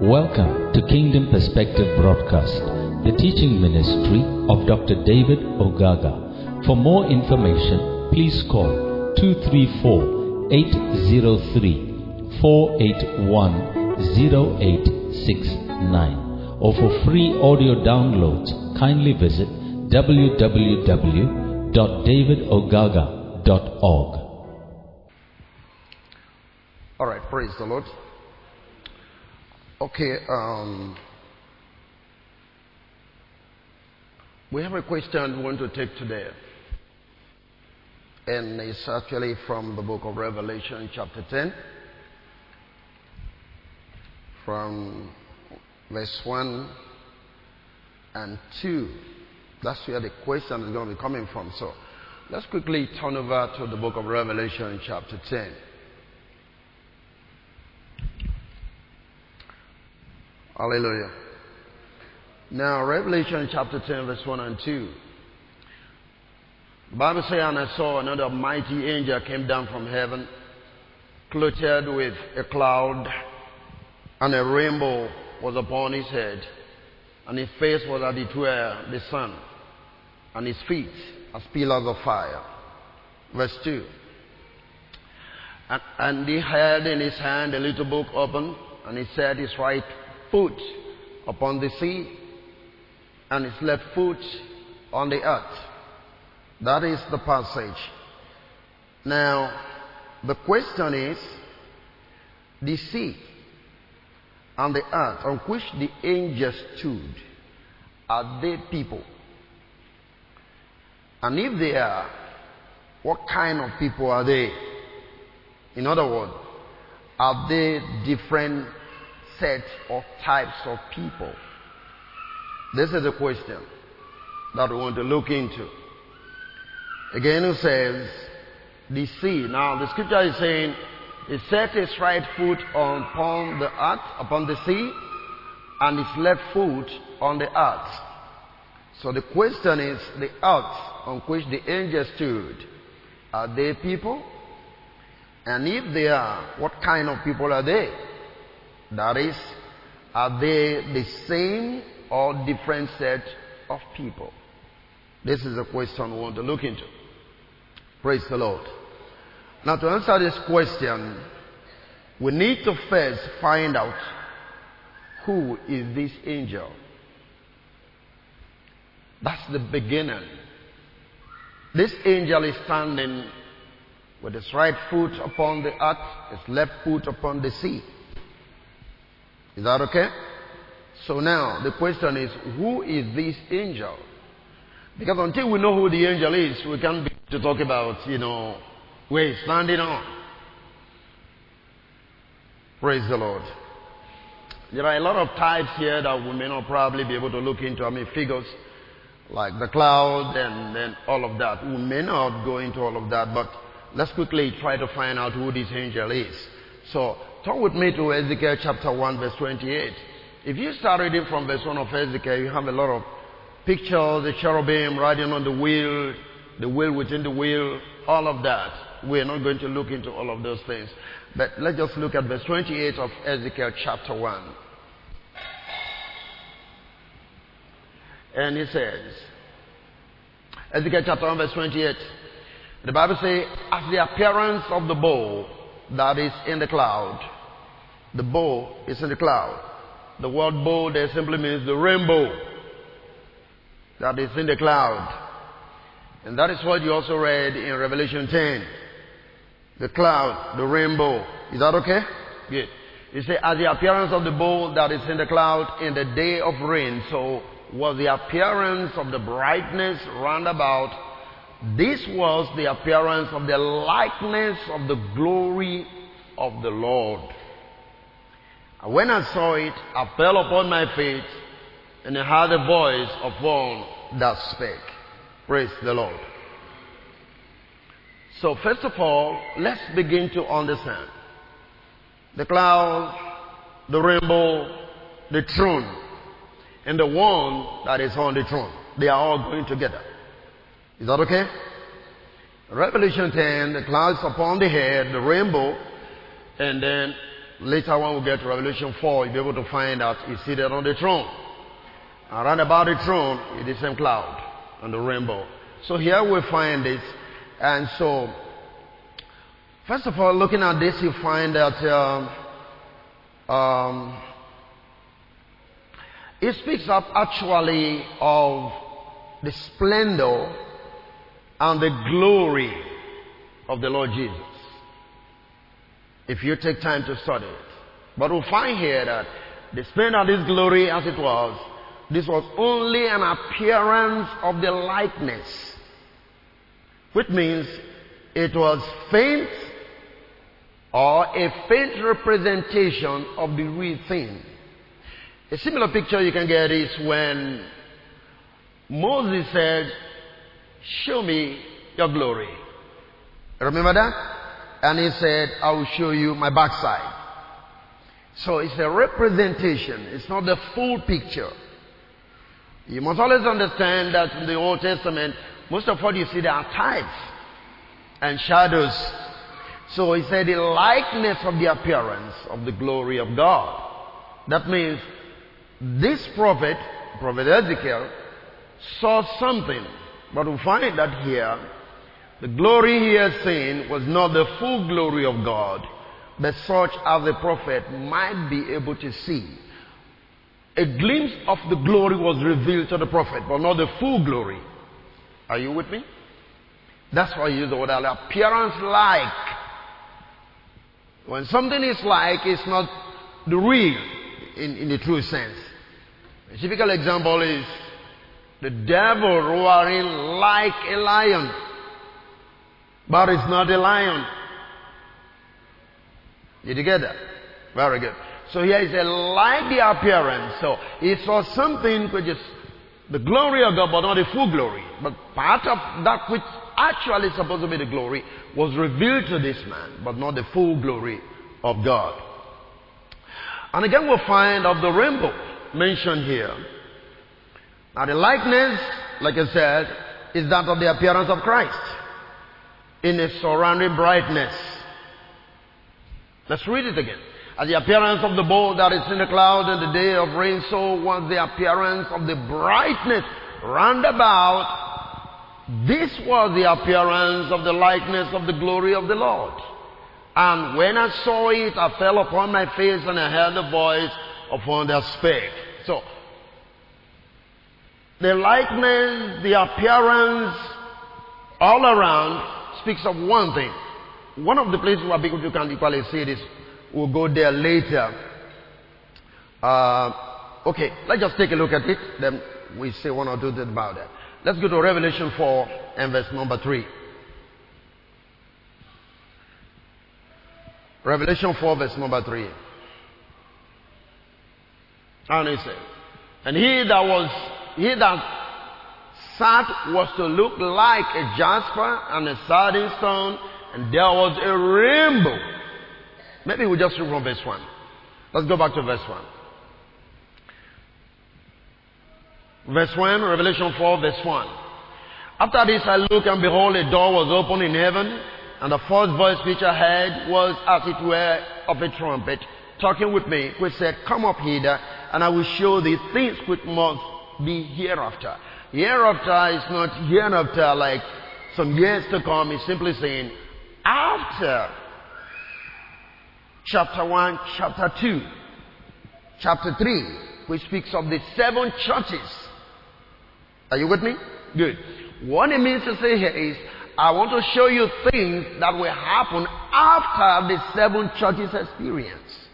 Welcome to Kingdom Perspective Broadcast, the teaching ministry of Dr. David O'Gaga. For more information, please call 234-803-481-0869. Or for free audio downloads, kindly visit www.davidogaga.org. All right, praise the Lord. Okay, we have a question we want to take today. And it's actually from the book of Revelation, chapter 10, from verse 1 and 2. That's where the question is going to be coming from. So let's quickly turn over to the book of Revelation, chapter 10. Hallelujah. Now, Revelation chapter 10, verse 1 and 2. The Bible says, and I saw another mighty angel came down from heaven, clothed with a cloud, and a rainbow was upon his head, and his face was as it were the sun, and his feet as pillars of fire. Verse 2. And he had in his hand a little book open, and he set his right foot upon the sea, and his left foot on the earth. That is the passage. Now, the question is, the sea and the earth on which the angels stood, are they people? And if they are, what kind of people are they? In other words, are they different set of types of people? This is a question that we want to look into. Again, it says, the sea. Now, the scripture is saying, he set his right foot upon the earth, upon the sea, and his left foot on the earth. So the question is, the earth on which the angel stood, are they people? And if they are, what kind of people are they? That is, are they the same or different set of people? This is a question we want to look into. Praise the Lord. Now, to answer this question, we need to first find out, who is this angel? That's the beginning. This angel is standing with his right foot upon the earth, his left foot upon the sea. Is that okay? So now, the question is, who is this angel? Because until we know who the angel is, we can't begin to talk about, where he's standing on. Praise the Lord. There are a lot of types here that we may not probably be able to look into. Figures like the cloud and all of that. We may not go into all of that, but let's quickly try to find out who this angel is. So, turn with me to Ezekiel chapter 1 verse 28. If you start reading from verse 1 of Ezekiel, you have a lot of pictures, the cherubim riding on the wheel within the wheel, all of that. We are not going to look into all of those things. But let's just look at verse 28 of Ezekiel chapter 1. And it says, Ezekiel chapter 1 verse 28, the Bible says, as the appearance of the bow that is in the cloud. The bow is in the cloud. The word bow there simply means the rainbow that is in the cloud. And that is what you also read in Revelation 10. The cloud, the rainbow. Is that okay? Good. You say, at the appearance of the bow that is in the cloud in the day of rain. So was the appearance of the brightness round about. This was the appearance of the likeness of the glory of the Lord. And when I saw it, I fell upon my face, and I heard the voice of one that spake. Praise the Lord. So first of all, let's begin to understand. The cloud, the rainbow, the throne, and the one that is on the throne. They are all going together. Is that okay? Revelation 10, the clouds upon the head, the rainbow, and then Later on we'll get to Revelation 4. You'll be able to find out he's seated on the throne. And round about the throne is the same cloud and the rainbow. So here we find it. And so, first of all, looking at this, you find that it speaks up actually of the splendor and the glory of the Lord Jesus, if you take time to study it. But we'll find here that the splendor of this glory, as it was, this was only an appearance of the likeness, which means it was faint or a faint representation of the real thing. A similar picture you can get is when Moses said, "Show me your glory." Remember that? And he said, "I will show you my backside." So it's a representation. It's not the full picture. You must always understand that in the Old Testament, most of what you see there are types and shadows. So he said the likeness of the appearance of the glory of God. That means this prophet, Prophet Ezekiel, saw something. But we find that here, the glory he has seen was not the full glory of God, but such as the prophet might be able to see. A glimpse of the glory was revealed to the prophet, but not the full glory. Are you with me? That's why I use the word appearance like. When something is like, it's not the real in the true sense. A typical example is the devil roaring like a lion, but it's not a lion. Did you get that? Very good. So here is a like the appearance. So he saw something which is the glory of God, but not the full glory. But part of that which actually is supposed to be the glory was revealed to this man, but not the full glory of God. And again we'll find of the rainbow mentioned here. Now the likeness, like I said, is that of the appearance of Christ in a surrounding brightness. Let's read it again. As the appearance of the bowl that is in the cloud in the day of rain, so was the appearance of the brightness round about. This was the appearance of the likeness of the glory of the Lord. And when I saw it, I fell upon my face, and I heard the voice of one that spake. So, the likeness, the appearance, all around speaks of one thing. One of the places where people can equally see this. We'll go there later. Okay, let's just take a look at it. Then we say one or two things about that. Let's go to Revelation 4 and verse number 3. Revelation 4 verse number 3. And it says, "And he that sat was to look like a jasper and a sardine stone, and there was a rainbow." Maybe we'll just read from verse 1. Let's go back to verse 1. Verse 1, Revelation 4, verse 1. "After this I looked, and behold, a door was opened in heaven, and the first voice which I heard was as it were of a trumpet, talking with me, which said, Come up hither, and I will show thee things which must be hereafter." Hereafter is not hereafter like some years to come. It's simply saying, after chapter 1, chapter 2, chapter 3, which speaks of the 7 churches. Are you with me? Good. What it means to say here is, I want to show you things that will happen after the 7 churches experience.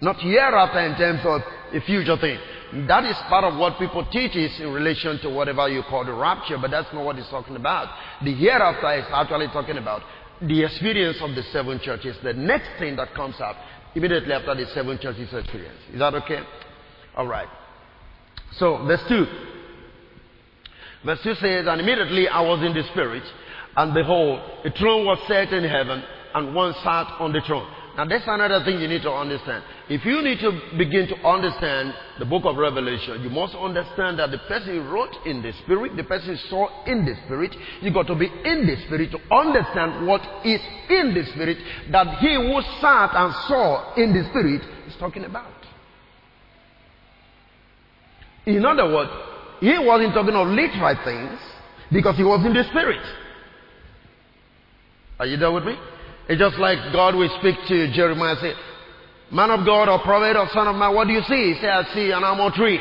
Not hereafter in terms of a future thing. That is part of what people teach is in relation to whatever you call the rapture, but that's not what it's talking about. The hereafter is actually talking about the experience of the 7 churches, the next thing that comes up immediately after the 7 churches experience. Is that okay? Alright. So, verse 2. Verse 2 says, "And immediately I was in the Spirit, and behold, a throne was set in heaven, and one sat on the throne." Now that's another thing you need to understand. If you need to begin to understand the book of Revelation, you must understand that the person who wrote in the Spirit, the person who saw in the Spirit, you got to be in the Spirit to understand what is in the Spirit that he who sat and saw in the Spirit is talking about. In other words, he wasn't talking of literal things because he was in the Spirit. Are you there with me? It's just like God will speak to Jeremiah and say, man of God or prophet or son of man, what do you see? He said, I see an almond tree.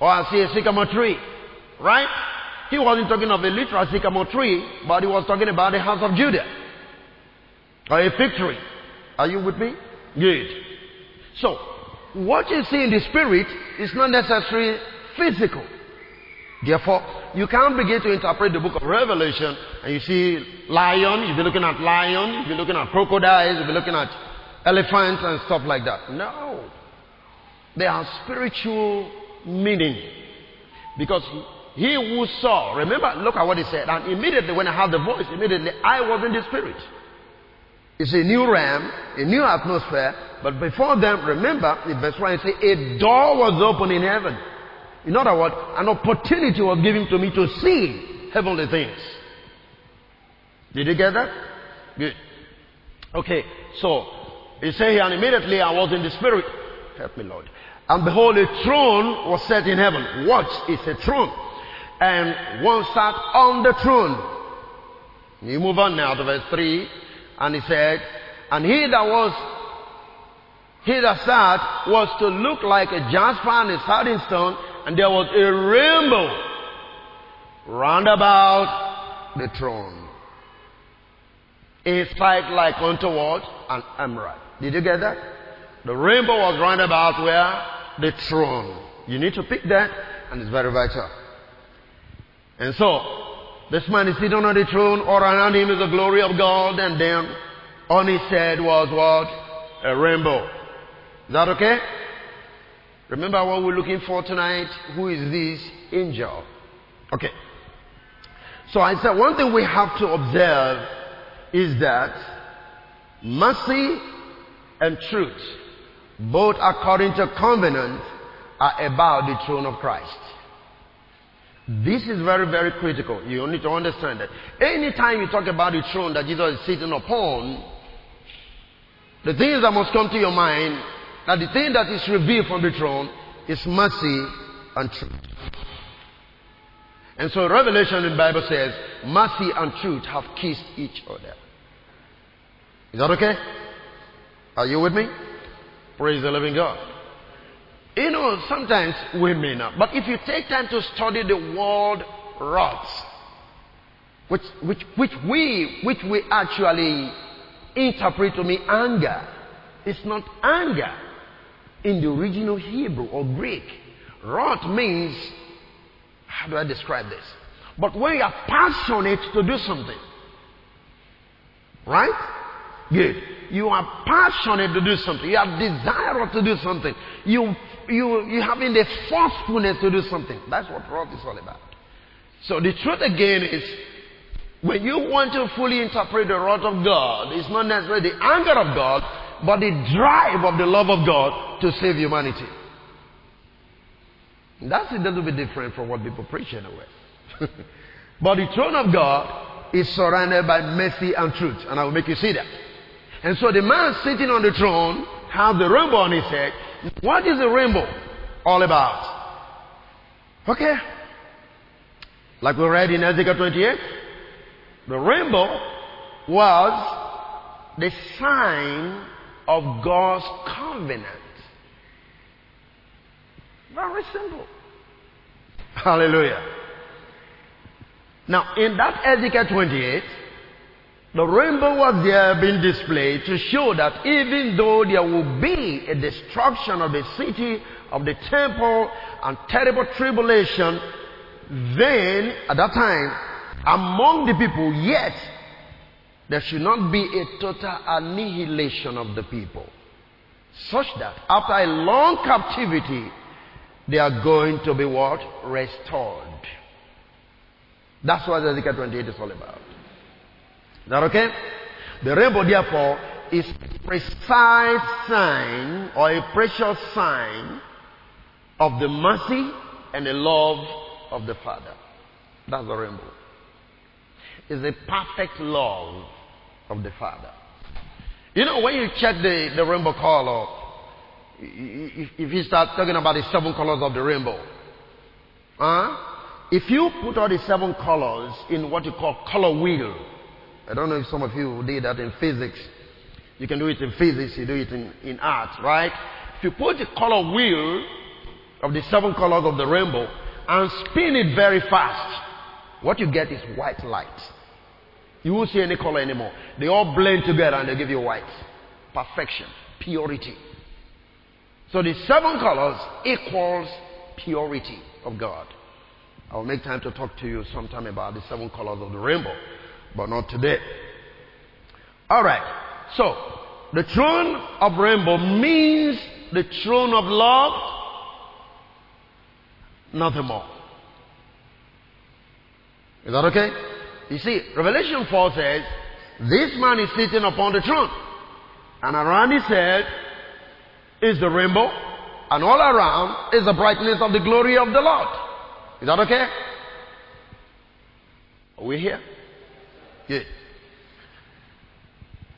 Or I see a sycamore tree. Right? He wasn't talking of a literal sycamore tree, but he was talking about the house of Judah. Or a fig tree. Are you with me? Good. So, what you see in the Spirit is not necessarily physical. Therefore, you can't begin to interpret the book of Revelation and you see lion, you'll be looking at lion, you'll be looking at crocodiles, you'll be looking at elephants and stuff like that. No. They are spiritual meaning. Because he who saw, remember, look at what he said, and immediately when I heard the voice, immediately I was in the Spirit. It's a new realm, a new atmosphere, but before them, remember, in verse 1 it says, a door was open in heaven. In other words, an opportunity was given to me to see heavenly things. Did you get that? Good. Okay, so, it says here, and immediately I was in the Spirit. Help me, Lord. And behold, a throne was set in heaven. Watch, it's a throne. And one sat on the throne. You move on now to verse 3. And he said, and he that sat was to look like a jasper and a sardine stone. And there was a rainbow round about the throne. A sight like unto what? An emerald. Did you get that? The rainbow was round about where? The throne. You need to pick that, and it's very vital. And so, this man is sitting on the throne, all around him is the glory of God, and then on his head was what? A rainbow. Is that okay? Remember what we're looking for tonight? Who is this angel? Okay. So I said one thing we have to observe is that mercy and truth, both according to covenant, are about the throne of Christ. This is very, very critical. You need to understand that. Anytime you talk about the throne that Jesus is sitting upon, the things that must come to your mind, now the thing that is revealed from the throne is mercy and truth. And so Revelation in the Bible says, mercy and truth have kissed each other. Is that okay? Are you with me? Praise the living God. You know, sometimes we may not. But if you take time to study the word wrath, which we actually interpret to mean anger, it's not anger. In the original Hebrew or Greek, wrath means, how do I describe this? But when you are passionate to do something, right? Good. You are passionate to do something. You have desire to do something. You having the forcefulness to do something. That's what wrath is all about. So the truth again is, when you want to fully interpret the wrath of God, it's not necessarily the anger of God, but the drive of the love of God to save humanity. That's a little bit different from what people preach in a way. But the throne of God is surrounded by mercy and truth. And I will make you see that. And so the man sitting on the throne has the rainbow on his head. What is the rainbow all about? Okay. Like we read in Ezekiel 28. The rainbow was the sign of God's covenant. Very simple. Hallelujah. Now, in that Ezekiel 28, the rainbow was there being displayed to show that even though there will be a destruction of the city, of the temple, and terrible tribulation, then, at that time, among the people, yet, there should not be a total annihilation of the people, such that after a long captivity, they are going to be what? Restored. That's what Ezekiel 28 is all about. Is that okay? The rainbow, therefore, is a precise sign or a precious sign of the mercy and the love of the Father. That's the rainbow. It's a perfect love of the Father. You know, when you check the rainbow color, if you start talking about the seven colors of the rainbow, if you put all the seven colors in what you call color wheel, I don't know if some of you did that in physics. You can do it in physics, you do it in art, right? If you put the color wheel of the seven colors of the rainbow and spin it very fast, what you get is white light. You won't see any color anymore. They all blend together and they give you white. Perfection, purity. So the seven colors equals purity of God. I'll make time to talk to you sometime about the seven colors of the rainbow, but not today. All right. So the throne of rainbow means the throne of love, nothing more. Is that okay? You see, Revelation 4 says, this man is sitting upon the throne. And around his head is the rainbow. And all around is the brightness of the glory of the Lord. Is that okay? Are we here? Good.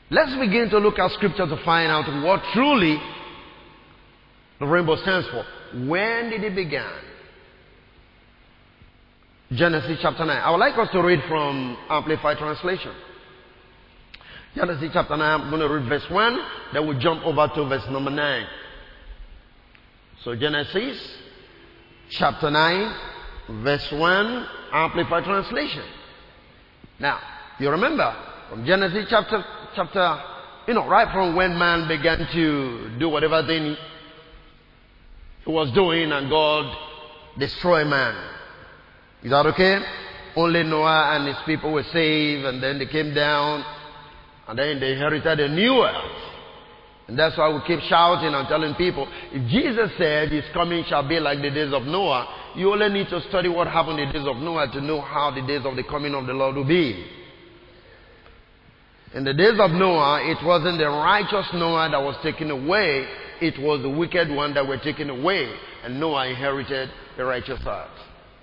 Let's begin to look at scripture to find out what truly the rainbow stands for. When did it begin? Genesis chapter 9. I would like us to read from Amplified Translation. Genesis chapter 9, I'm going to read verse 1, then we'll jump over to verse number 9. So Genesis chapter 9, verse 1, Amplified Translation. Now, you remember from Genesis chapter, right from when man began to do whatever thing he was doing and God destroyed man. Is that okay? Only Noah and his people were saved, and then they came down, and then they inherited a new earth. And that's why we keep shouting and telling people, if Jesus said his coming shall be like the days of Noah, you only need to study what happened in the days of Noah to know how the days of the coming of the Lord will be. In the days of Noah, it wasn't the righteous Noah that was taken away, it was the wicked one that were taken away, and Noah inherited the righteous earth.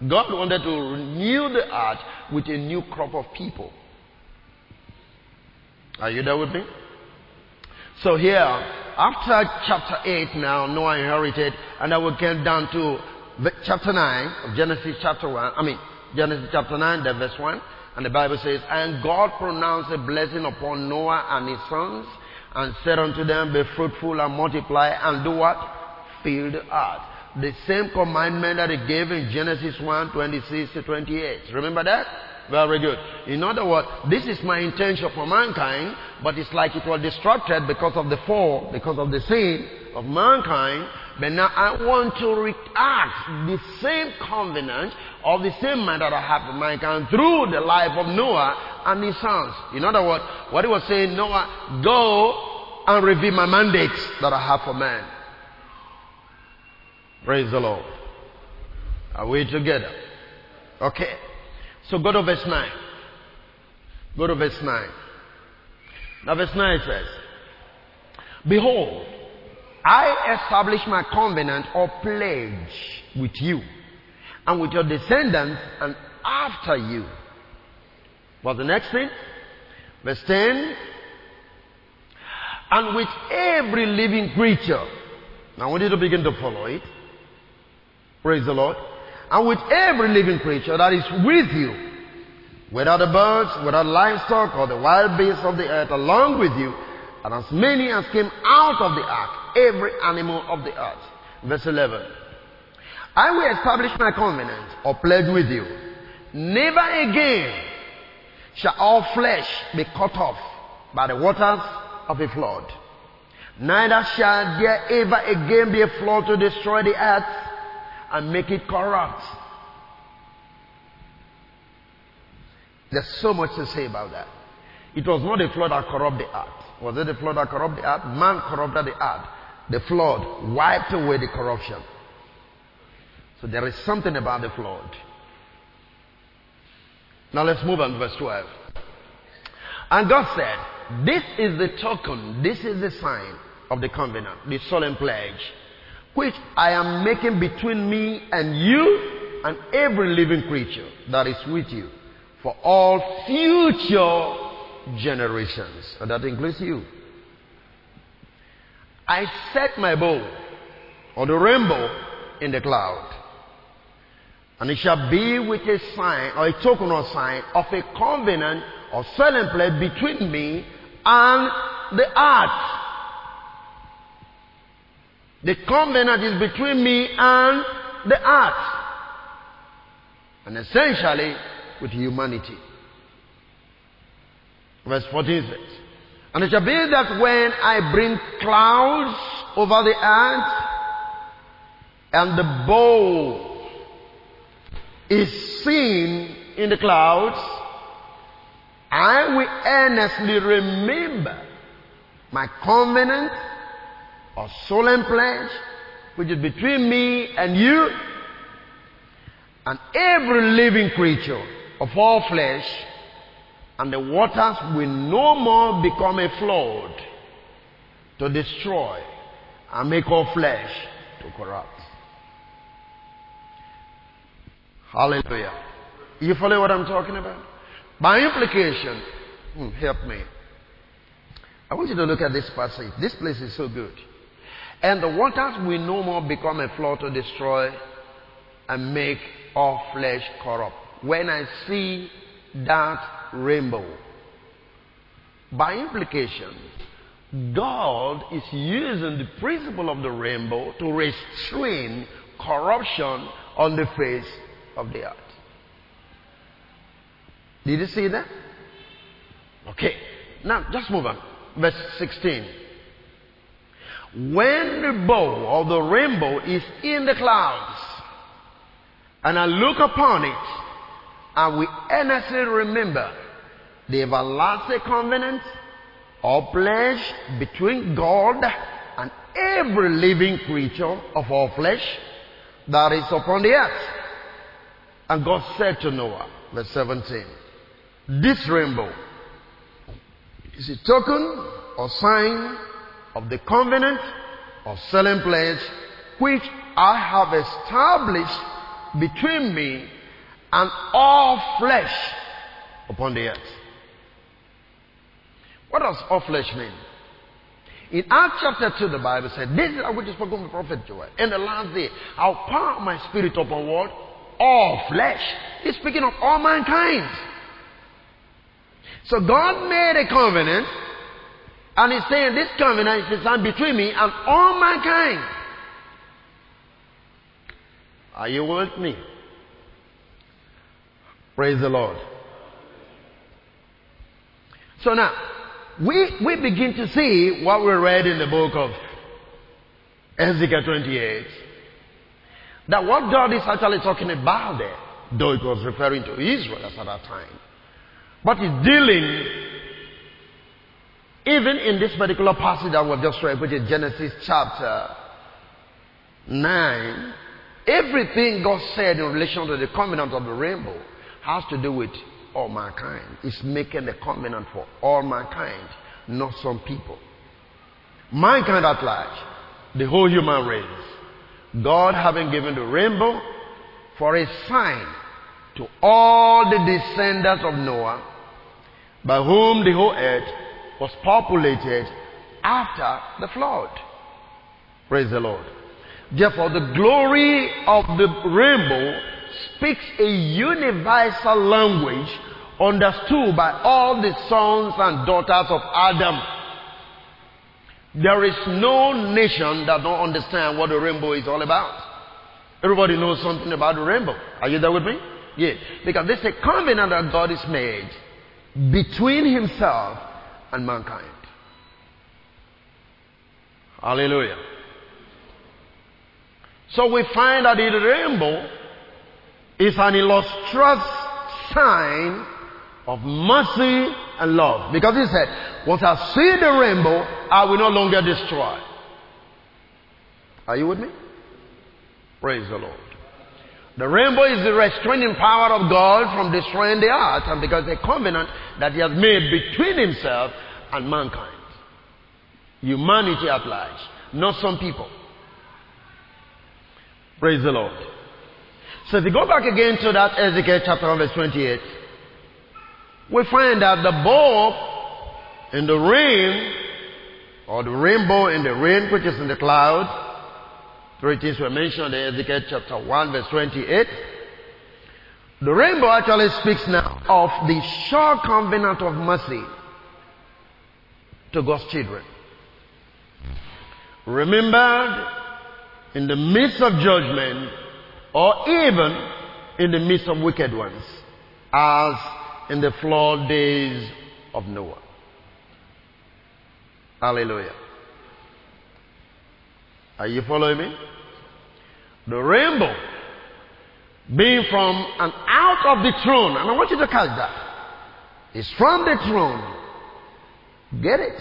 God wanted to renew the earth with a new crop of people. Are you there with me? So here, after chapter 8 now, Noah inherited, and then we came down to chapter 9 of Genesis chapter 1. Genesis chapter 9, the verse 1. And the Bible says, and God pronounced a blessing upon Noah and his sons, and said unto them, be fruitful and multiply, and do what? Fill the earth. The same commandment that he gave in Genesis 1, 26 to 28. Remember that? Very good. In other words, this is my intention for mankind, but it's like it was disrupted because of the fall, because of the sin of mankind. But now I want to react the same covenant of the same man that I have for mankind through the life of Noah and his sons. In other words, what he was saying, Noah, go and reveal my mandates that I have for man. Praise the Lord. Are we together? Okay. So go to verse 9. Go to verse 9. Now verse 9 says, behold, I establish my covenant or pledge with you and with your descendants and after you. What's the next thing? Verse 10. And with every living creature. Now we need to begin to follow it. Praise the Lord. And with every living creature that is with you, whether the birds, whether livestock, or the wild beasts of the earth along with you, and as many as came out of the ark, every animal of the earth. Verse 11. I will establish my covenant or pledge with you. Never again shall all flesh be cut off by the waters of a flood. Neither shall there ever again be a flood to destroy the earth and make it corrupt. There's so much to say about that. It was not the flood that corrupted the earth. Was it the flood that corrupted the earth? Man corrupted the earth. The flood wiped away the corruption. So there is something about the flood. Now let's move on to verse 12. And God said, This is the token, this is the sign of the covenant, the solemn pledge, which I am making between me and you and every living creature that is with you for all future generations. And that includes you. I set my bow or the rainbow in the cloud, and it shall be with a sign or a token or sign of a covenant or solemn pledge between me and the earth. The covenant is between me and the earth, and essentially with humanity. Verse 14 says, and it shall be that when I bring clouds over the earth, and the bow is seen in the clouds, I will earnestly remember my covenant or solemn pledge, which is between me and you and every living creature of all flesh, and the waters will no more become a flood to destroy and make all flesh to corrupt. Hallelujah. You follow what I'm talking about? By implication, help me. I want you to look at this passage. This place is so good. And the waters will no more become a flood to destroy and make all flesh corrupt. When I see that rainbow, by implication, God is using the principle of the rainbow to restrain corruption on the face of the earth. Did you see that? Okay. Now, just move on. Verse 16. When the bow or the rainbow is in the clouds, and I look upon it, I will earnestly remember the everlasting covenant or pledge between God and every living creature of all flesh that is upon the earth. And God said to Noah, verse 17, this rainbow is a token or sign of the covenant or solemn pledge which I have established between me and all flesh upon the earth. What does all flesh mean? In Acts chapter 2, the Bible said, this is that which is spoken by the prophet Joel. In the last day, I'll pour my spirit upon what? All flesh. He's speaking of all mankind. So God made a covenant, and He's saying this covenant is designed between me and all mankind. Are you with me? Praise the Lord. So now, we begin to see what we read in the book of Ezekiel 28, that what God is actually talking about there, though it was referring to Israel at that time, but it's dealing, even in this particular passage that we've just read, which is Genesis chapter 9, everything God said in relation to the covenant of the rainbow has to do with all mankind. It's making a covenant for all mankind, not some people. Mankind at large, the whole human race. God having given the rainbow for a sign to all the descendants of Noah, by whom the whole earth was populated after the flood. Praise the Lord. Therefore, the glory of the rainbow speaks a universal language understood by all the sons and daughters of Adam. There is no nation that don't understand what the rainbow is all about. Everybody knows something about the rainbow. Are you there with me? Yes. Because this is a covenant that God has made between Himself and mankind. Hallelujah. So we find that in the rainbow is an illustrious sign of mercy and love. Because He said, once I see the rainbow, I will no longer destroy. Are you with me? Praise the Lord. The rainbow is the restraining power of God from destroying the earth, and because it's a covenant that He has made between Himself and mankind. Humanity applies, not some people. Praise the Lord. So if we go back again to that Ezekiel chapter verse 28, we find that the bulb in the rain, or the rainbow in the rain, which is in the cloud, three things were mentioned in Ezekiel chapter 1 verse 28. The rainbow actually speaks now of the sure covenant of mercy to God's children. Remembered in the midst of judgment, or even in the midst of wicked ones, as in the flood days of Noah. Hallelujah. Are you following me? The rainbow being from and out of the throne, and I want you to catch that. It's from the throne. Get it?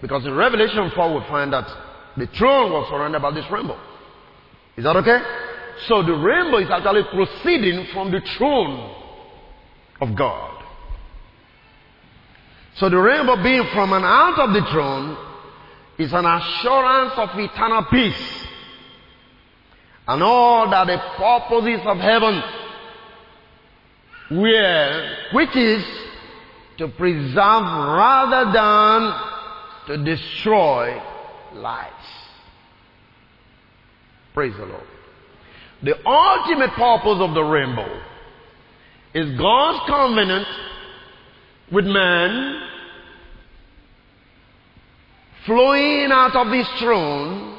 Because in Revelation 4 we find that the throne was surrounded by this rainbow. Is that okay? So the rainbow is actually proceeding from the throne of God. So the rainbow being from and out of the throne is an assurance of eternal peace and all that the purposes of heaven were, which is to preserve rather than to destroy lives. Praise the Lord. The ultimate purpose of the rainbow is God's covenant with man flowing out of his throne,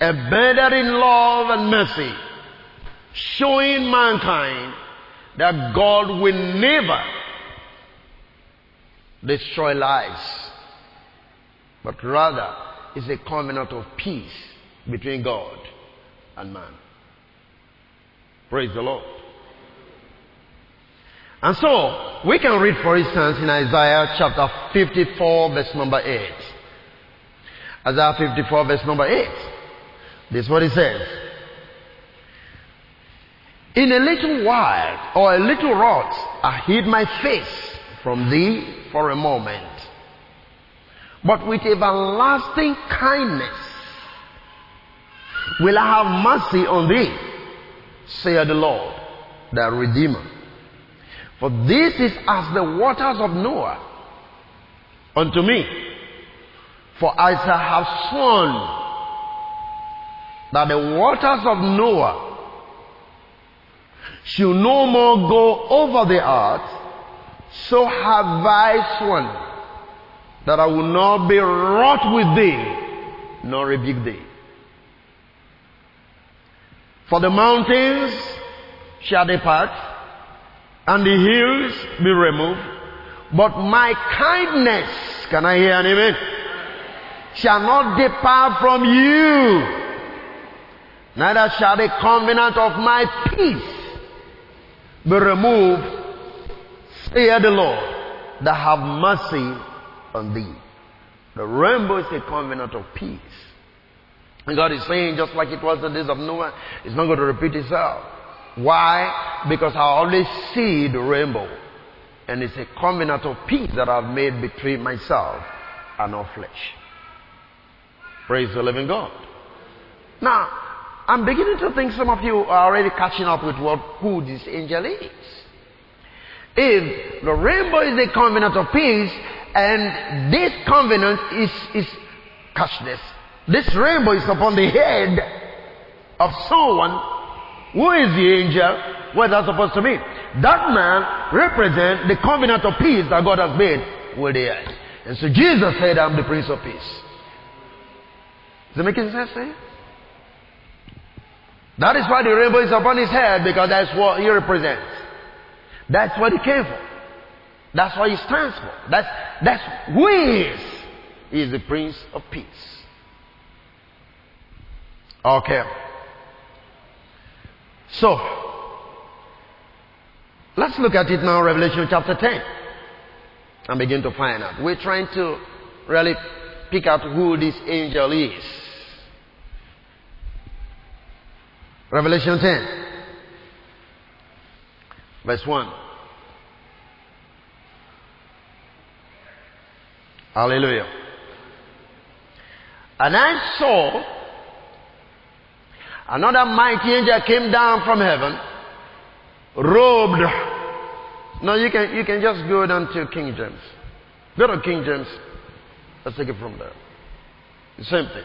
embedded in love and mercy, showing mankind that God will never destroy lives, but rather is a covenant of peace between God and man. Praise the Lord. And so, we can read, for instance, in Isaiah chapter 54, verse number 8. Isaiah 54, verse number 8. This is what it says. In a little while, or a little rod, I hid my face from thee for a moment. But with everlasting kindness will I have mercy on thee, saith the Lord, thy Redeemer. For this is as the waters of Noah unto me. For as I have sworn that the waters of Noah shall no more go over the earth, so have I sworn that I will not be wroth with thee, nor rebuke thee. For the mountains shall depart, and the hills be removed. But my kindness, can I hear an amen? Shall not depart from you, neither shall the covenant of my peace be removed, saith the Lord, that have mercy on thee. The rainbow is a covenant of peace. And God is saying, just like it was the days of Noah, it's not going to repeat itself. Why? Because I always see the rainbow. And it's a covenant of peace that I've made between myself and all flesh. Praise the living God. Now, I'm beginning to think some of you are already catching up with who this angel is. If the rainbow is a covenant of peace, and this covenant is catch this. This rainbow is upon the head of someone. Who is the angel? What is that supposed to mean? That man represents the covenant of peace that God has made with the earth. And so Jesus said, I'm the Prince of Peace. Is it making sense to you? That is why the rainbow is upon his head, because that's what he represents. That's what he came for. That's what he stands for. That's who he is. He is the Prince of Peace. Okay. So, let's look at it now, Revelation chapter 10. And begin to find out. We're trying to really pick out who this angel is. Revelation 10. Verse 1. Hallelujah. And I saw another mighty angel came down from heaven, robed. No, you can just go down to King James. Go to King James. Let's take it from there. The same thing.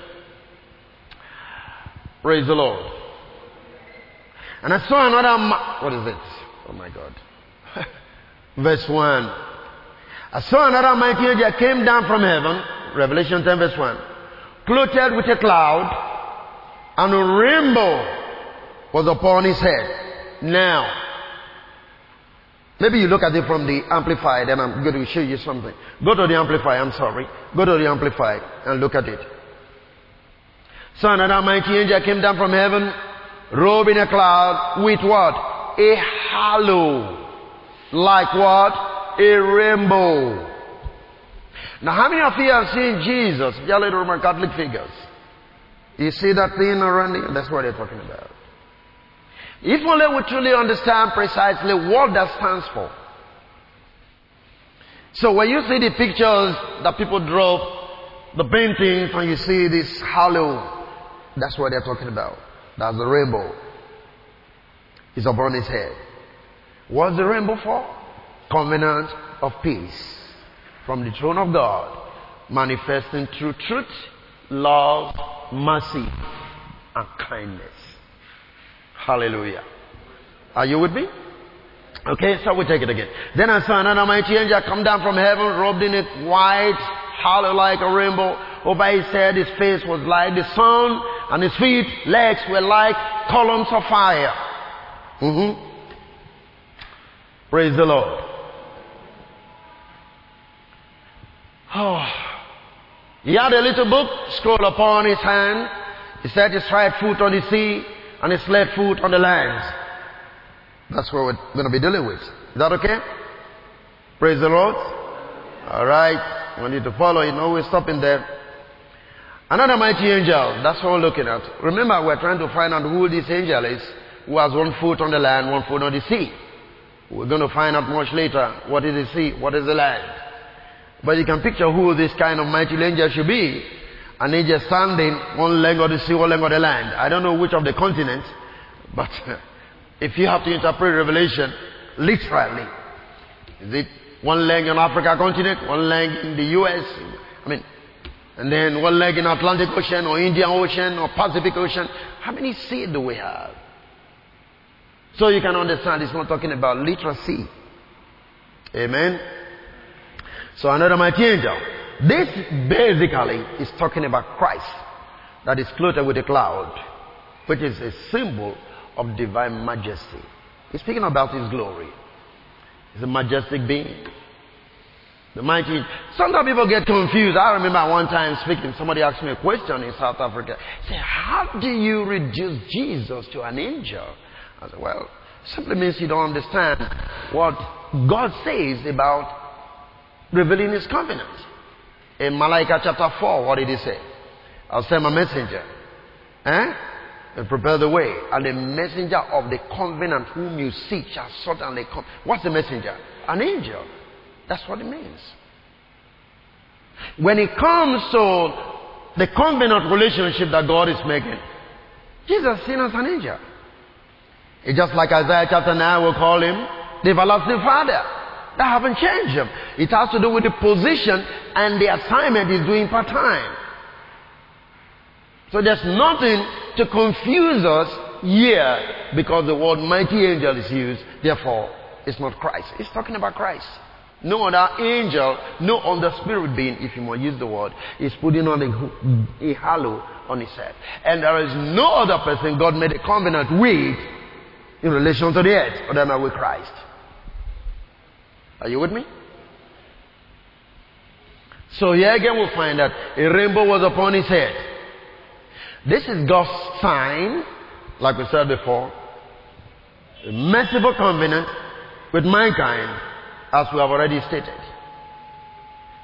Praise the Lord. And I saw another... what is it? Oh my God. Verse 1. I saw another mighty angel came down from heaven. Revelation 10 verse 1. Clothed with a cloud, and a rainbow was upon his head. Now, maybe you look at it from the Amplified, and I'm going to show you something. Go to the Amplified, I'm sorry. Go to the Amplified and look at it. So another mighty angel came down from heaven, robed in a cloud, with what? A halo. Like what? A rainbow. Now, how many of you have seen Jesus? You little Roman Catholic figures. You see that thing around you? That's what they're talking about. If only we truly understand precisely what that stands for. So when you see the pictures that people draw, the paintings, and you see this halo, that's what they're talking about. That's the rainbow. It's upon his head. What's the rainbow for? Covenant of peace from the throne of God, manifesting through truth, love, mercy, and kindness. Hallelujah. Are you with me? Okay, so we take it again. Then I saw another mighty angel come down from heaven, robed in it white, hollow like a rainbow. Over his head, his face was like the sun, and his feet, legs were like columns of fire. Praise the Lord. Oh. He had a little book, scroll upon his hand. He set his right foot on the sea and his left foot on the land. That's what we're going to be dealing with. Is that okay? Praise the Lord. Alright. We need to follow it. No, we're stopping there. Another mighty angel. That's what we're looking at. Remember, we're trying to find out who this angel is, who has one foot on the land, one foot on the sea. We're going to find out much later. What is the sea? What is the land? But you can picture who this kind of mighty angel should be. An angel standing, one leg of the sea, one leg of the land. I don't know which of the continents, but if you have to interpret Revelation literally, is it one leg on Africa continent, one leg in the US? I mean, and then one leg in Atlantic Ocean or Indian Ocean or Pacific Ocean. How many seas do we have? So you can understand it's not talking about literacy. Amen. So another mighty angel. This basically is talking about Christ that is clothed with a cloud, which is a symbol of divine majesty. He's speaking about his glory. He's a majestic being. The mighty angel. Sometimes people get confused. I remember one time speaking, somebody asked me a question in South Africa. He said, how do you reduce Jesus to an angel? I said, well, simply means you don't understand what God says about revealing his covenant. In Malaika chapter 4, what did he say? I'll send my messenger. And prepare the way. And the messenger of the covenant whom you seek shall certainly come. What's the messenger? An angel. That's what it means. When it comes to the covenant relationship that God is making, Jesus is seen as an angel. It's just like Isaiah chapter 9 will call him the everlasting father. That haven't changed him. It has to do with the position and the assignment he's doing part time. So there's nothing to confuse us here because the word mighty angel is used. Therefore, it's not Christ. It's talking about Christ. No other angel, no other spirit being, if you want to use the word, is putting on a halo on his head. And there is no other person God made a covenant with in relation to the earth other than with Christ. Are you with me? So here again we'll find that a rainbow was upon his head. This is God's sign, like we said before, a merciful covenant with mankind, as we have already stated.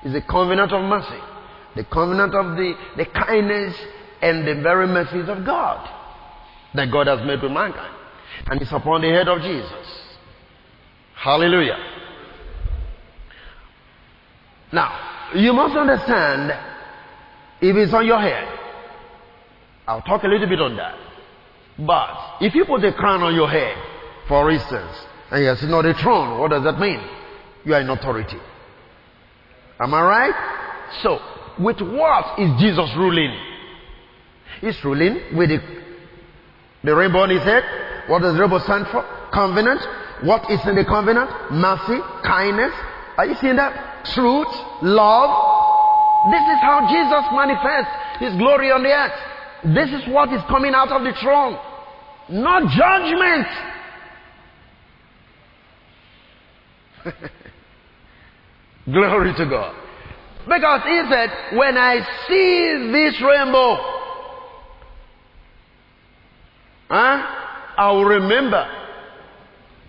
It's a covenant of mercy, the covenant of the kindness and the very mercies of God that God has made with mankind. And it's upon the head of Jesus. Hallelujah. Now, You must understand, if it's on your head, I'll talk a little bit on that. But if you put a crown on your head, for instance, and you're sitting on a throne, what does that mean? You are in authority. Am I right? So, with what is Jesus ruling? He's ruling with the rainbow on his head. What does rainbow stand for? Covenant. What is in the covenant? Mercy, kindness. Are you seeing that? Truth, love. This is how Jesus manifests his glory on the earth. This is what is coming out of the throne. Not judgment. Glory to God. Because he said, when I see this rainbow, I will remember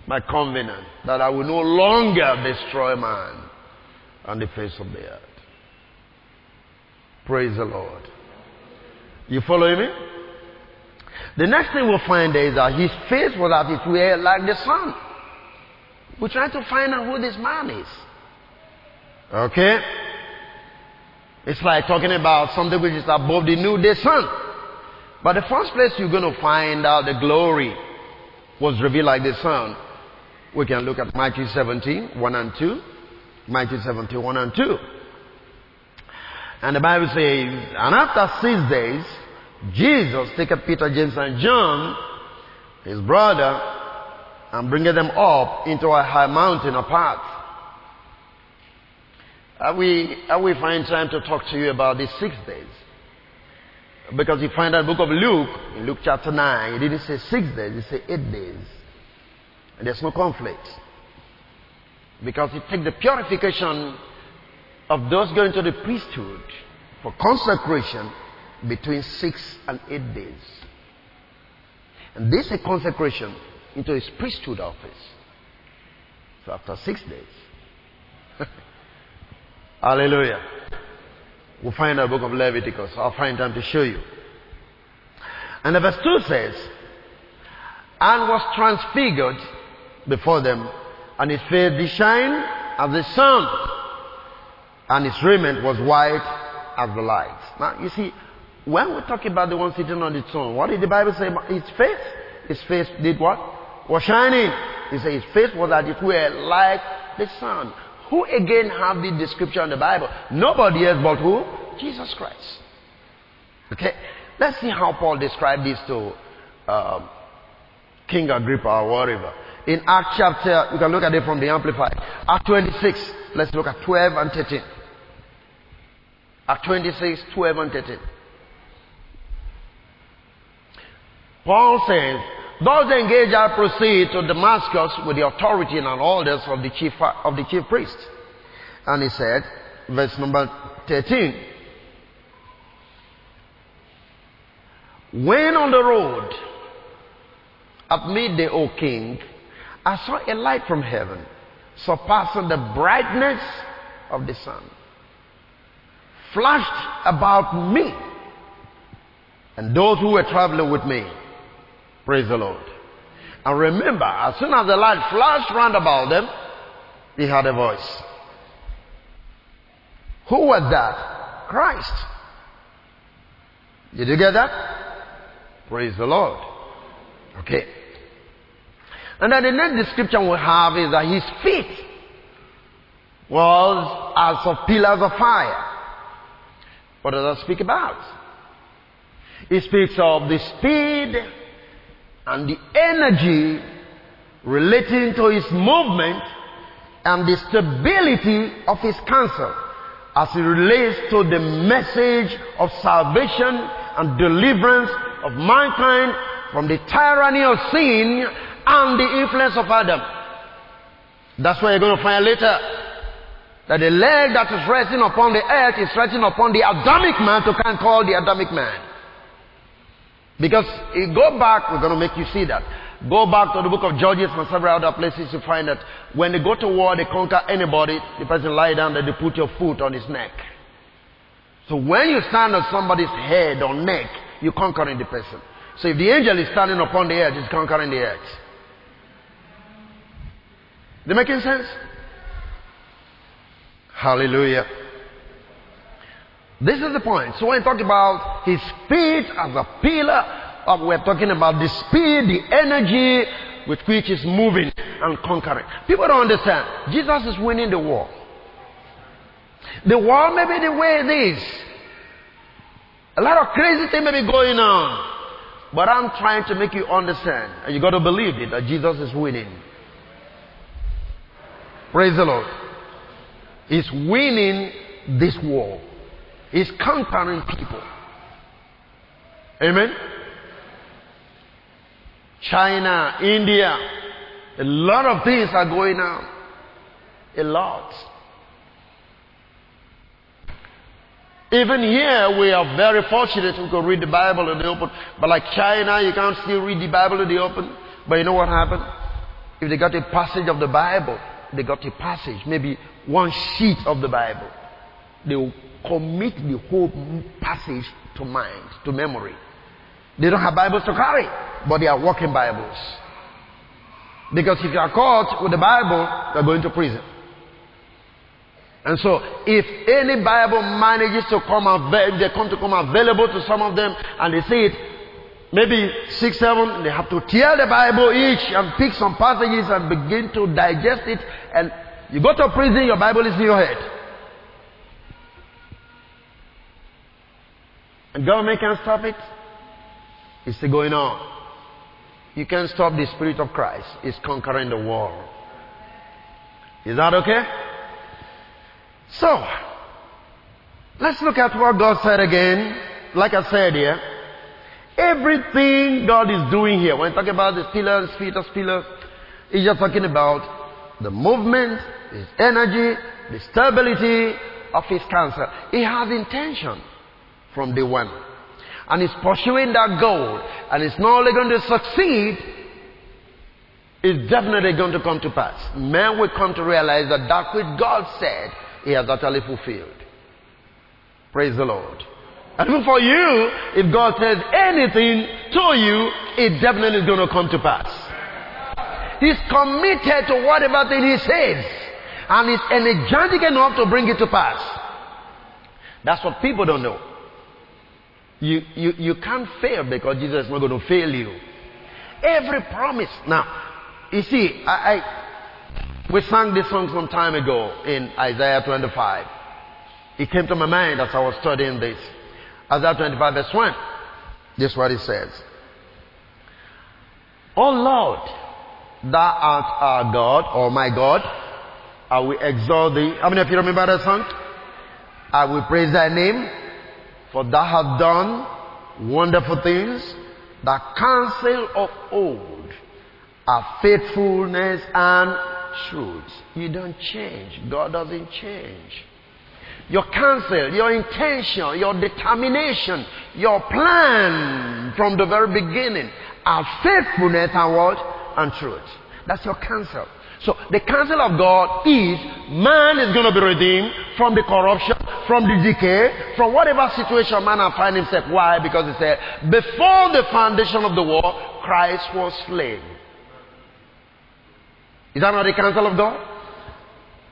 my covenant that I will no longer destroy man on the face of the earth. Praise the Lord. You following me? The next thing we'll find is that his face was as if we were like the sun. We're trying to find out who this man is. Okay? It's like talking about something which is above the new day sun. But the first place you're going to find out the glory was revealed like the sun. We can look at Matthew 17, 1 and 2. Matthew 17, 1 and 2. And the Bible says, and after 6 days, Jesus taketh Peter, James, and John, his brother, and bringeth them up into a high mountain apart. Are we find time to talk to you about these 6 days? Because you find that book of Luke, in Luke chapter 9, it didn't say 6 days, it said 8 days. And there's no conflict. Because it takes the purification of those going to the priesthood for consecration between 6 and 8 days. And this is a consecration into his priesthood office. So after 6 days. Hallelujah. We'll find our book of Leviticus. I'll find time to show you. And verse 2 says, and was transfigured before them, and his face did shine as the sun, and his raiment was white as the light. Now, you see, when we talk about the one sitting on the throne, what did the Bible say about his face? His face did what? Was shining. He said his face was as it were like the sun. Who again have the description in the Bible? Nobody else but who? Jesus Christ. Okay? Let's see how Paul described this to King Agrippa or whatever. In Acts chapter, you can look at it from the Amplified. Acts 26. Let's look at 12 and 13. Acts 26, 12 and 13. Paul says, those engaged I proceed to Damascus with the authority and orders of the chief priest. And he said, verse number 13, when on the road at midday, O king, I saw a light from heaven surpassing the brightness of the sun, flashed about me and those who were traveling with me. Praise the Lord. And remember, as soon as the light flashed round about them, he had a voice. Who was that? Christ. Did you get that? Praise the Lord. Okay. And then the next description we have is that his feet was as of pillars of fire. What does that speak about? It speaks of the speed and the energy relating to his movement and the stability of his counsel as it relates to the message of salvation and deliverance of mankind from the tyranny of sin and the influence of Adam. That's where you're going to find later that the leg that is resting upon the earth is resting upon the Adamic man to can't call the Adamic man. Because if you go back, we're going to make you see that. Go back to the book of Judges and several other places, you find that when they go to war, they conquer anybody. The person lie down, then they put your foot on his neck. So when you stand on somebody's head or neck, you're conquering the person. So if the angel is standing upon the earth, he's conquering the earth. Is it making sense? Hallelujah. This is the point. So when you talk about his spirit as a pillar, we're talking about the speed, the energy with which he's moving and conquering. People don't understand. Jesus is winning the war. The war may be the way it is. A lot of crazy things may be going on. But I'm trying to make you understand. And you got to believe it, that Jesus is winning. Praise the Lord. He's winning this war. He's countering people. Amen. China, India, a lot of things are going on. A lot. Even here, we are very fortunate we can read the Bible in the open. But like China, you can't still read the Bible in the open. But you know what happened? If they got a passage of the Bible, they got a passage, maybe one sheet of the Bible. They will commit the whole passage to mind, to memory. They don't have Bibles to carry, but they are walking Bibles. Because if you are caught with the Bible, you are going to prison. And so, if any Bible manages to come available to some of them, and they see it, maybe 6, 7, they have to tear the Bible each and pick some passages and begin to digest it. And you go to prison, your Bible is in your head. And government can't stop it. It's still going on. You can't stop the Spirit of Christ. It's conquering the world. Is that okay? So, let's look at what God said again. Like I said here, everything God is doing here, when talking about the pillar and spirit of pillar, He's just talking about the movement, His energy, the stability of His counsel. He has intention from day one. And He's pursuing that goal. And it's not only going to succeed, it's definitely going to come to pass. Men will come to realize that that which God said, He has utterly fulfilled. Praise the Lord. And even for you, if God says anything to you, it definitely is going to come to pass. He's committed to whatever thing He says. And He's energetic enough to bring it to pass. That's what people don't know. You can't fail because Jesus is not going to fail you. Every promise. Now, you see, we sang this song some time ago in Isaiah 25. It came to my mind as I was studying this. Isaiah 25 verse 1. This is what it says. O Lord, thou art our God, O my God. I will exalt thee. How many of you remember that song? I will praise thy name. For thou hast done wonderful things. The counsel of old are faithfulness and truth. You don't change. God doesn't change. Your counsel, your intention, your determination, your plan from the very beginning are faithfulness and what? And truth. That's your counsel. So the counsel of God is man is going to be redeemed from the corruption, from the decay, from whatever situation man will find himself. Why? Because he said, before the foundation of the world, Christ was slain. Is that not the counsel of God?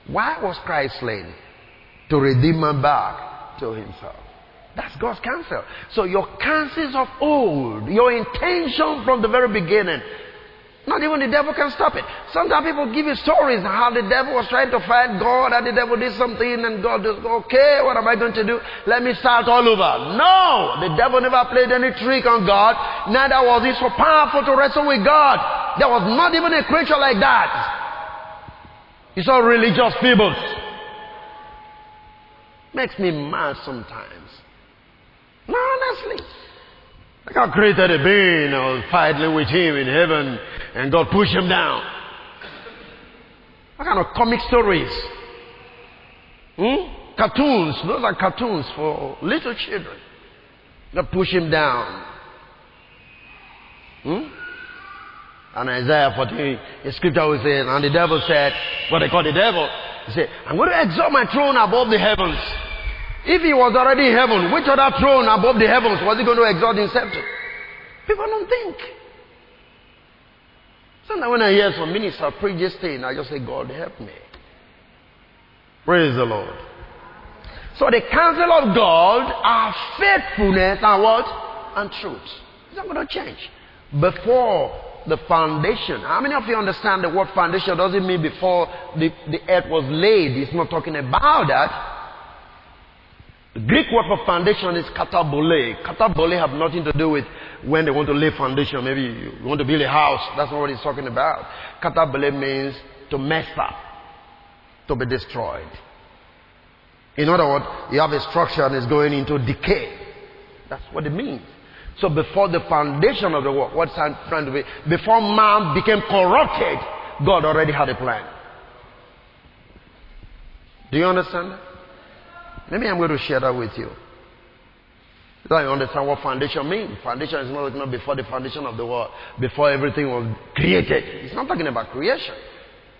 Why was Christ slain? To redeem man back to himself. That's God's counsel. So your counsels of old, your intention from the very beginning, not even the devil can stop it. Sometimes people give you stories on how the devil was trying to fight God, and the devil did something, and God just go, okay, what am I going to do? Let me start all over. No! The devil never played any trick on God. Neither was he so powerful to wrestle with God. There was not even a creature like that. It's all religious fables. Makes me mad sometimes. No, honestly. God created a being, I was fighting with him in heaven, and God pushed him down. What kind of comic stories? Cartoons. Those are cartoons for little children. God pushed him down. And Isaiah 14, the scripture was saying, and the devil said, what they call the devil, he said, I'm going to exalt my throne above the heavens. If he was already in heaven, which other throne above the heavens was he going to exalt himself to? People don't think. Sometimes when I hear some minister preach this thing, I just say, God help me. Praise the Lord. So the counsel of God are faithfulness and what? And truth. It's not going to change. Before the foundation. How many of you understand the word foundation doesn't mean before the earth was laid? It's not talking about that. The Greek word for foundation is katabole. Katabole have nothing to do with when they want to lay foundation. Maybe you want to build a house. That's not what he's talking about. Katabole means to mess up, to be destroyed. In other words, you have a structure and it's going into decay. That's what it means. So before the foundation of the world, what's I'm trying to be? Before man became corrupted, God already had a plan. Do you understand that? Maybe I'm going to share that with you. So you understand what foundation means. Foundation is not before the foundation of the world, before everything was created. It's not talking about creation.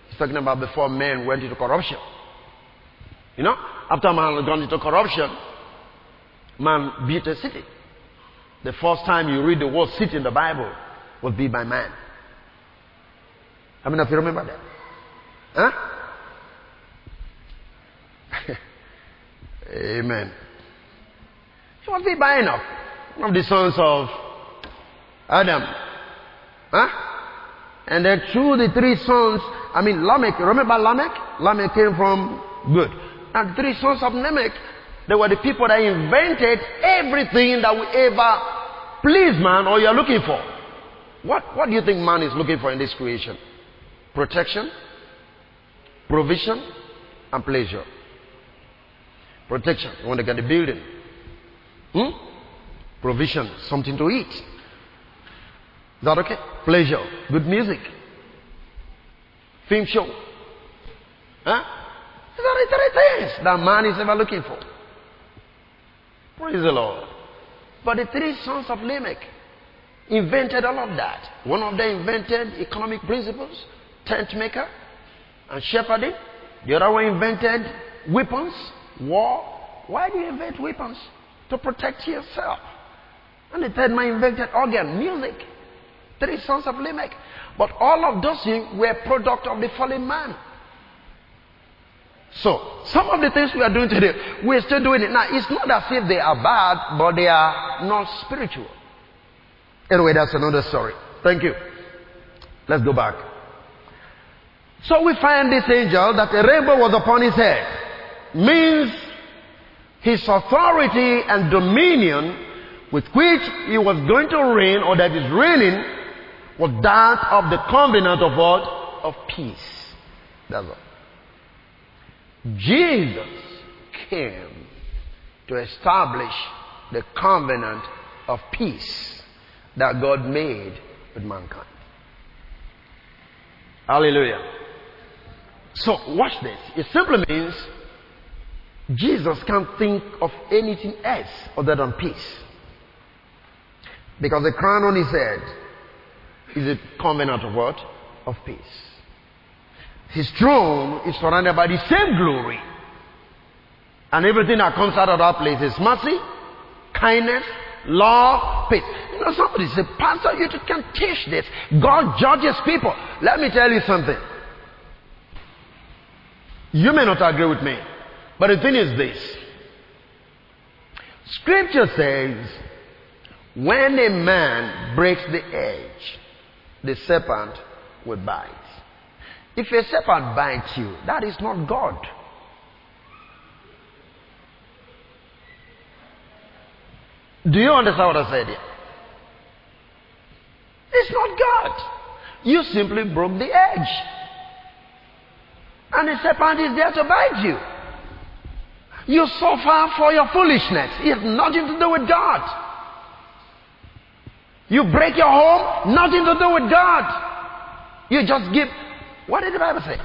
It's talking about before man went into corruption. You know, after man had gone into corruption, man built a city. The first time you read the word city in the Bible was built by man. I mean, if you remember that. Huh? Amen. It was built by Enoch, one of the sons of Adam. Huh? And then through the three sons, Lamech, remember Lamech? Lamech came from Good. And the three sons of Lamech, they were the people that invented everything that will ever please man or you're looking for. What do you think man is looking for in this creation? Protection, provision, and pleasure. Protection, you want to get a building. Provision, something to eat. Is that okay? Pleasure, good music. Film show. Huh? These are the three things that man is ever looking for. Praise the Lord. But the three sons of Lamech invented all of that. One of them invented economic principles, tent maker, and shepherding. The other one invented weapons. War. Why do you invent weapons? To protect yourself. And the third man invented organ, music. Three sons of Lamech. But all of those things were product of the fallen man. So, some of the things we are doing today, we are still doing it. Now, it's not as if they are bad, but they are not spiritual. Anyway, that's another story. Thank you. Let's go back. So we find this angel that a rainbow was upon his head. Means his authority and dominion with which he was going to reign, or that is reigning, was that of the covenant of what? Of peace. That's all. Jesus came to establish the covenant of peace that God made with mankind. Hallelujah. So watch this. It simply means Jesus can't think of anything else other than peace. Because the crown on his head is a covenant of what? Of peace. His throne is surrounded by the same glory. And everything that comes out of that place is mercy, kindness, love, peace. You know, somebody said, Pastor, you can't teach this. God judges people. Let me tell you something. You may not agree with me. But the thing is this. Scripture says, when a man breaks the edge, the serpent will bite. If a serpent bites you, that is not God. Do you understand what I said here? It's not God. You simply broke the edge. And the serpent is there to bite you. You suffer for your foolishness. It has nothing to do with God. You break your home, nothing to do with God. You just give. What did the Bible say?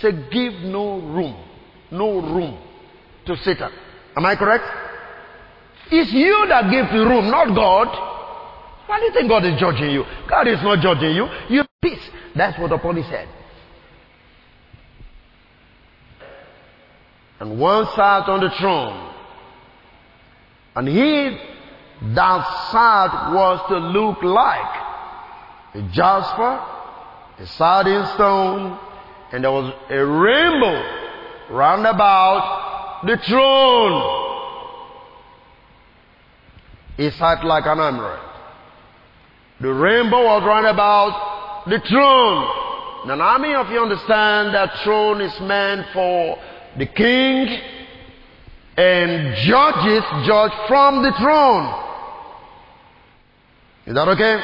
Say, give no room to Satan. Am I correct? It's you that gives the room, not God. Why do you think God is judging you? God is not judging you. You peace. That's what the police said. And one sat on the throne. And he that sat was to look like a jasper, a sardine stone, and there was a rainbow round about the throne. He sat like an emerald. The rainbow was round about the throne. Now, how many of you understand that throne is meant for the king, and judges judge from the throne? Is that okay?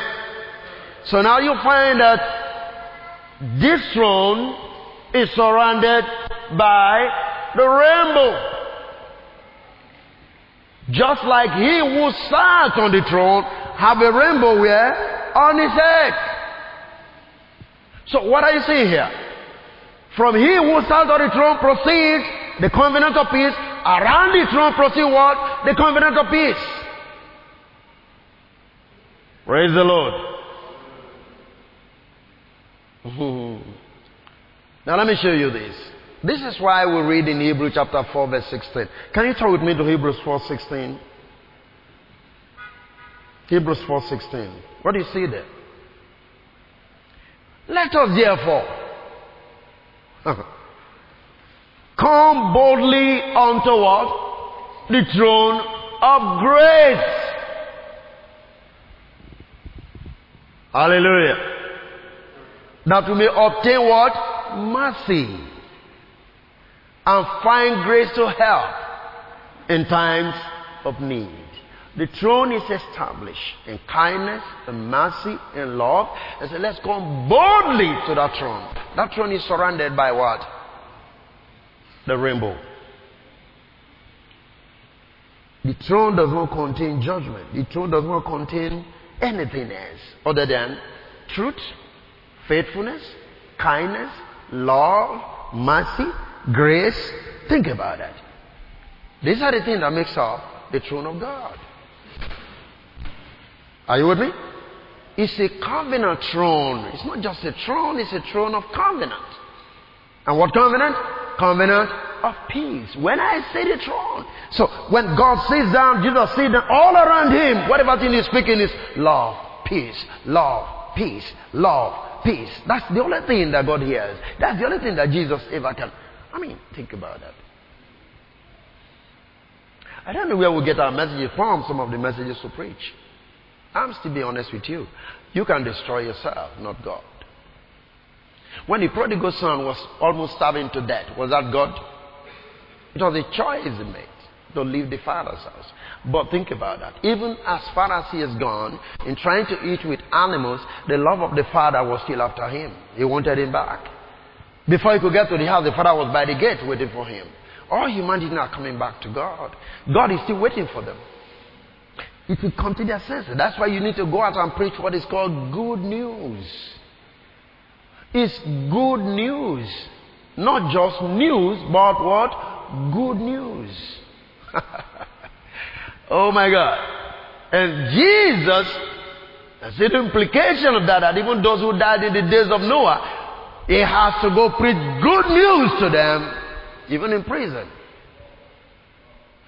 So now you find that this throne is surrounded by the rainbow. Just like he who sat on the throne have a rainbow where? On his head. So what are you seeing here? From he who sat on the throne proceeds the covenant of peace. Around the throne proceeds what? The covenant of peace. Praise the Lord. Now let me show you this. This is why we read in Hebrews chapter 4 verse 16. Can you turn with me to Hebrews 4:16? Hebrews 4:16. What do you see there? Let us therefore come boldly unto what? The throne of grace. Hallelujah. That we may obtain what? Mercy. And find grace to help in times of need. The throne is established in kindness, in mercy, in love. And so let's come boldly to that throne. That throne is surrounded by what? The rainbow. The throne does not contain judgment. The throne does not contain anything else other than truth, faithfulness, kindness, love, mercy, grace. Think about that. These are the things that makes up the throne of God. Are you with me? It's a covenant throne. It's not just a throne, it's a throne of covenant. And what covenant? Covenant of peace. When I say the throne, so when God sits down, Jesus sits down, all around him, whatever thing he's speaking is love, peace, love, peace, love, peace. That's the only thing that God hears. That's the only thing that Jesus ever can. I mean, think about that. I don't know where we get our messages from, some of the messages to preach. I'm still being honest with you. You can destroy yourself, not God. When the prodigal son was almost starving to death, was that God? It was a choice he made to leave the father's house. But think about that. Even as far as he has gone, in trying to eat with animals, the love of the father was still after him. He wanted him back. Before he could get to the house, the father was by the gate waiting for him. All humanity now coming back to God. God is still waiting for them. It will come to their senses. That's why you need to go out and preach what is called good news. It's good news. Not just news, but what? Good news. Oh my God. And Jesus, that's the implication of that even those who died in the days of Noah, he has to go preach good news to them, even in prison.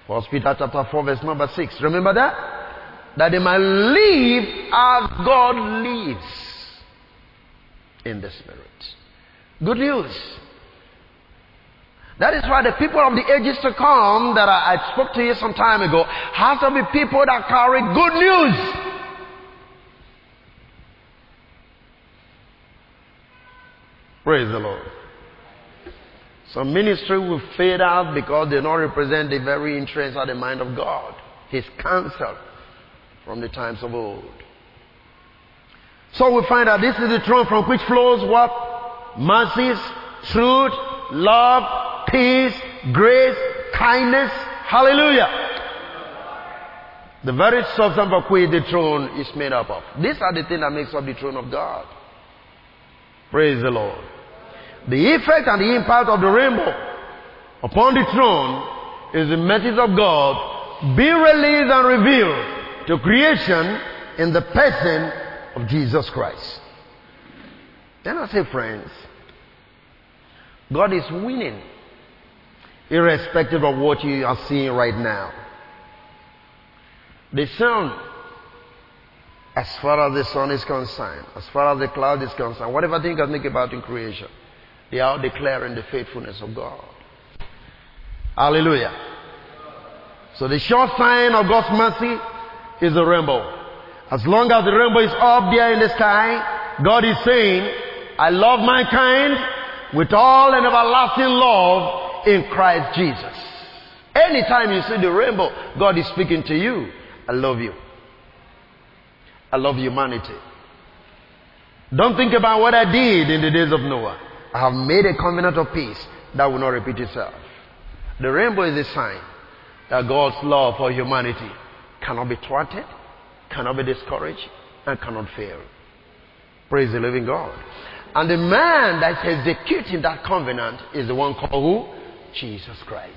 1 Peter chapter 4 verse number 6. Remember that? That they might live as God lives. In the spirit. Good news. That is why the people of the ages to come that I spoke to you some time ago have to be people that carry good news. Praise the Lord. Some ministry will fade out because they don't represent the very interest of the mind of God, his counsel from the times of old. So we find that this is the throne from which flows what? Mercies, truth, love, peace, grace, kindness. Hallelujah. The very substance of which the throne is made up of. These are the things that makes up the throne of God. Praise the Lord. The effect and the impact of the rainbow upon the throne is the message of God be released and revealed to creation in the person of Jesus Christ. Then I say, friends, God is winning irrespective of what you are seeing right now. The sun, as far as the sun is concerned, as far as the cloud is concerned, whatever thing you can think about in creation, they are declaring the faithfulness of God. Hallelujah. So the sure sign of God's mercy is the rainbow. As long as the rainbow is up there in the sky, God is saying, I love mankind with all an everlasting love in Christ Jesus. Anytime you see the rainbow, God is speaking to you. I love you. I love humanity. Don't think about what I did in the days of Noah. I have made a covenant of peace that will not repeat itself. The rainbow is a sign that God's love for humanity cannot be thwarted, cannot be discouraged, and cannot fail. Praise the living God. And the man that is executing that covenant is the one called who? Jesus Christ.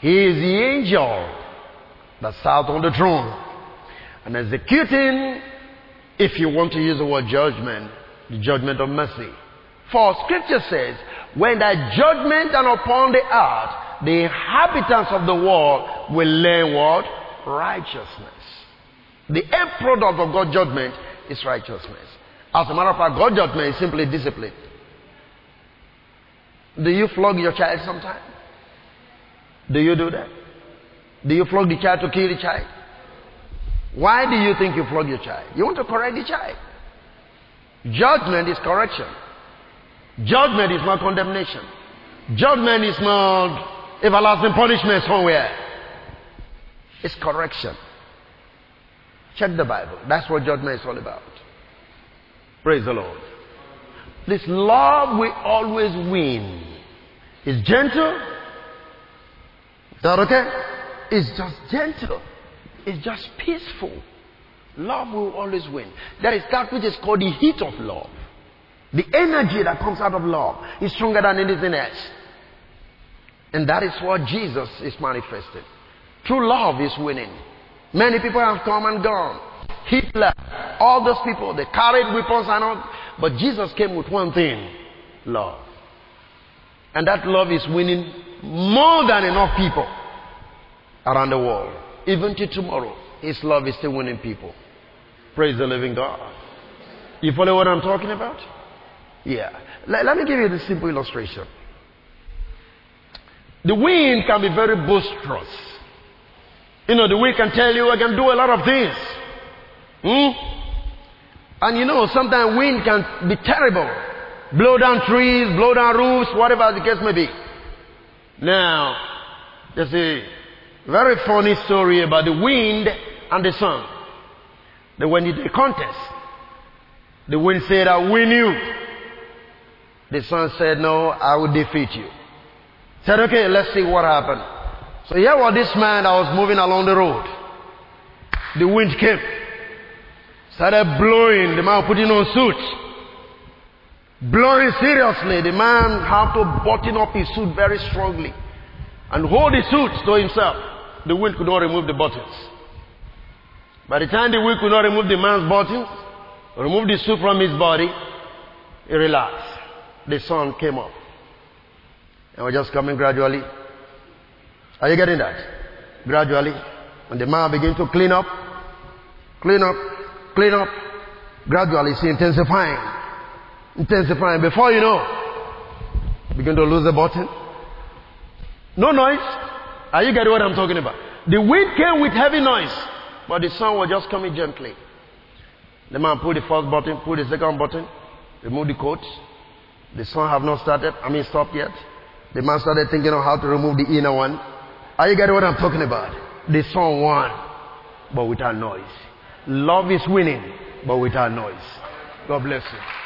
He is the angel that sat on the throne and executing, if you want to use the word judgment, the judgment of mercy. For scripture says, when that judgment and upon the earth, the inhabitants of the world will learn what? Righteousness. The end product of God's judgment is righteousness. As a matter of fact, God's judgment is simply discipline. Do you flog your child sometimes? Do you do that? Do you flog the child to kill the child? Why do you think you flog your child? You want to correct the child. Judgment is correction. Judgment is not condemnation. Judgment is not everlasting punishment somewhere. It's correction. Check the Bible. That's what judgment is all about. Praise the Lord. This love will always win. It's gentle. Is that okay? It's just gentle. It's just peaceful. Love will always win. There is that which is called the heat of love. The energy that comes out of love is stronger than anything else. And that is what Jesus is manifesting. True love is winning. Many people have come and gone. Hitler, all those people, they carried weapons and all. But Jesus came with one thing, love. And that love is winning more than enough people around the world. Even to tomorrow, His love is still winning people. Praise the living God. You follow what I'm talking about? Yeah. Let me give you this simple illustration. The wind can be very boisterous. You know, the wind can tell you, I can do a lot of things. And you know, sometimes wind can be terrible. Blow down trees, blow down roofs, whatever the case may be. Now, there's a very funny story about the wind and the sun. They went into a contest. The wind said, I win you. The sun said, no, I will defeat you. Said, okay, let's see what happened. So here was this man that was moving along the road. The wind came. Started blowing. The man putting on suit. Blowing seriously. The man had to button up his suit very strongly and hold the suit to himself. The wind could not remove the buttons. By the time the wind could not remove the man's buttons, remove the suit from his body, he relaxed. The sun came up. And we're just coming gradually. Are you getting that? Gradually. And the man begins to clean up. Gradually it's intensifying. Before you know, begin to lose the button. No noise. Are you getting what I'm talking about? The wind came with heavy noise, but the sun was just coming gently. The man pulled the first button, pulled the second button, removed the coat. The sun have not stopped yet. The man started thinking of how to remove the inner one. Are you getting what I'm talking about? The sun won, but without noise. Love is winning, but without noise. God bless you.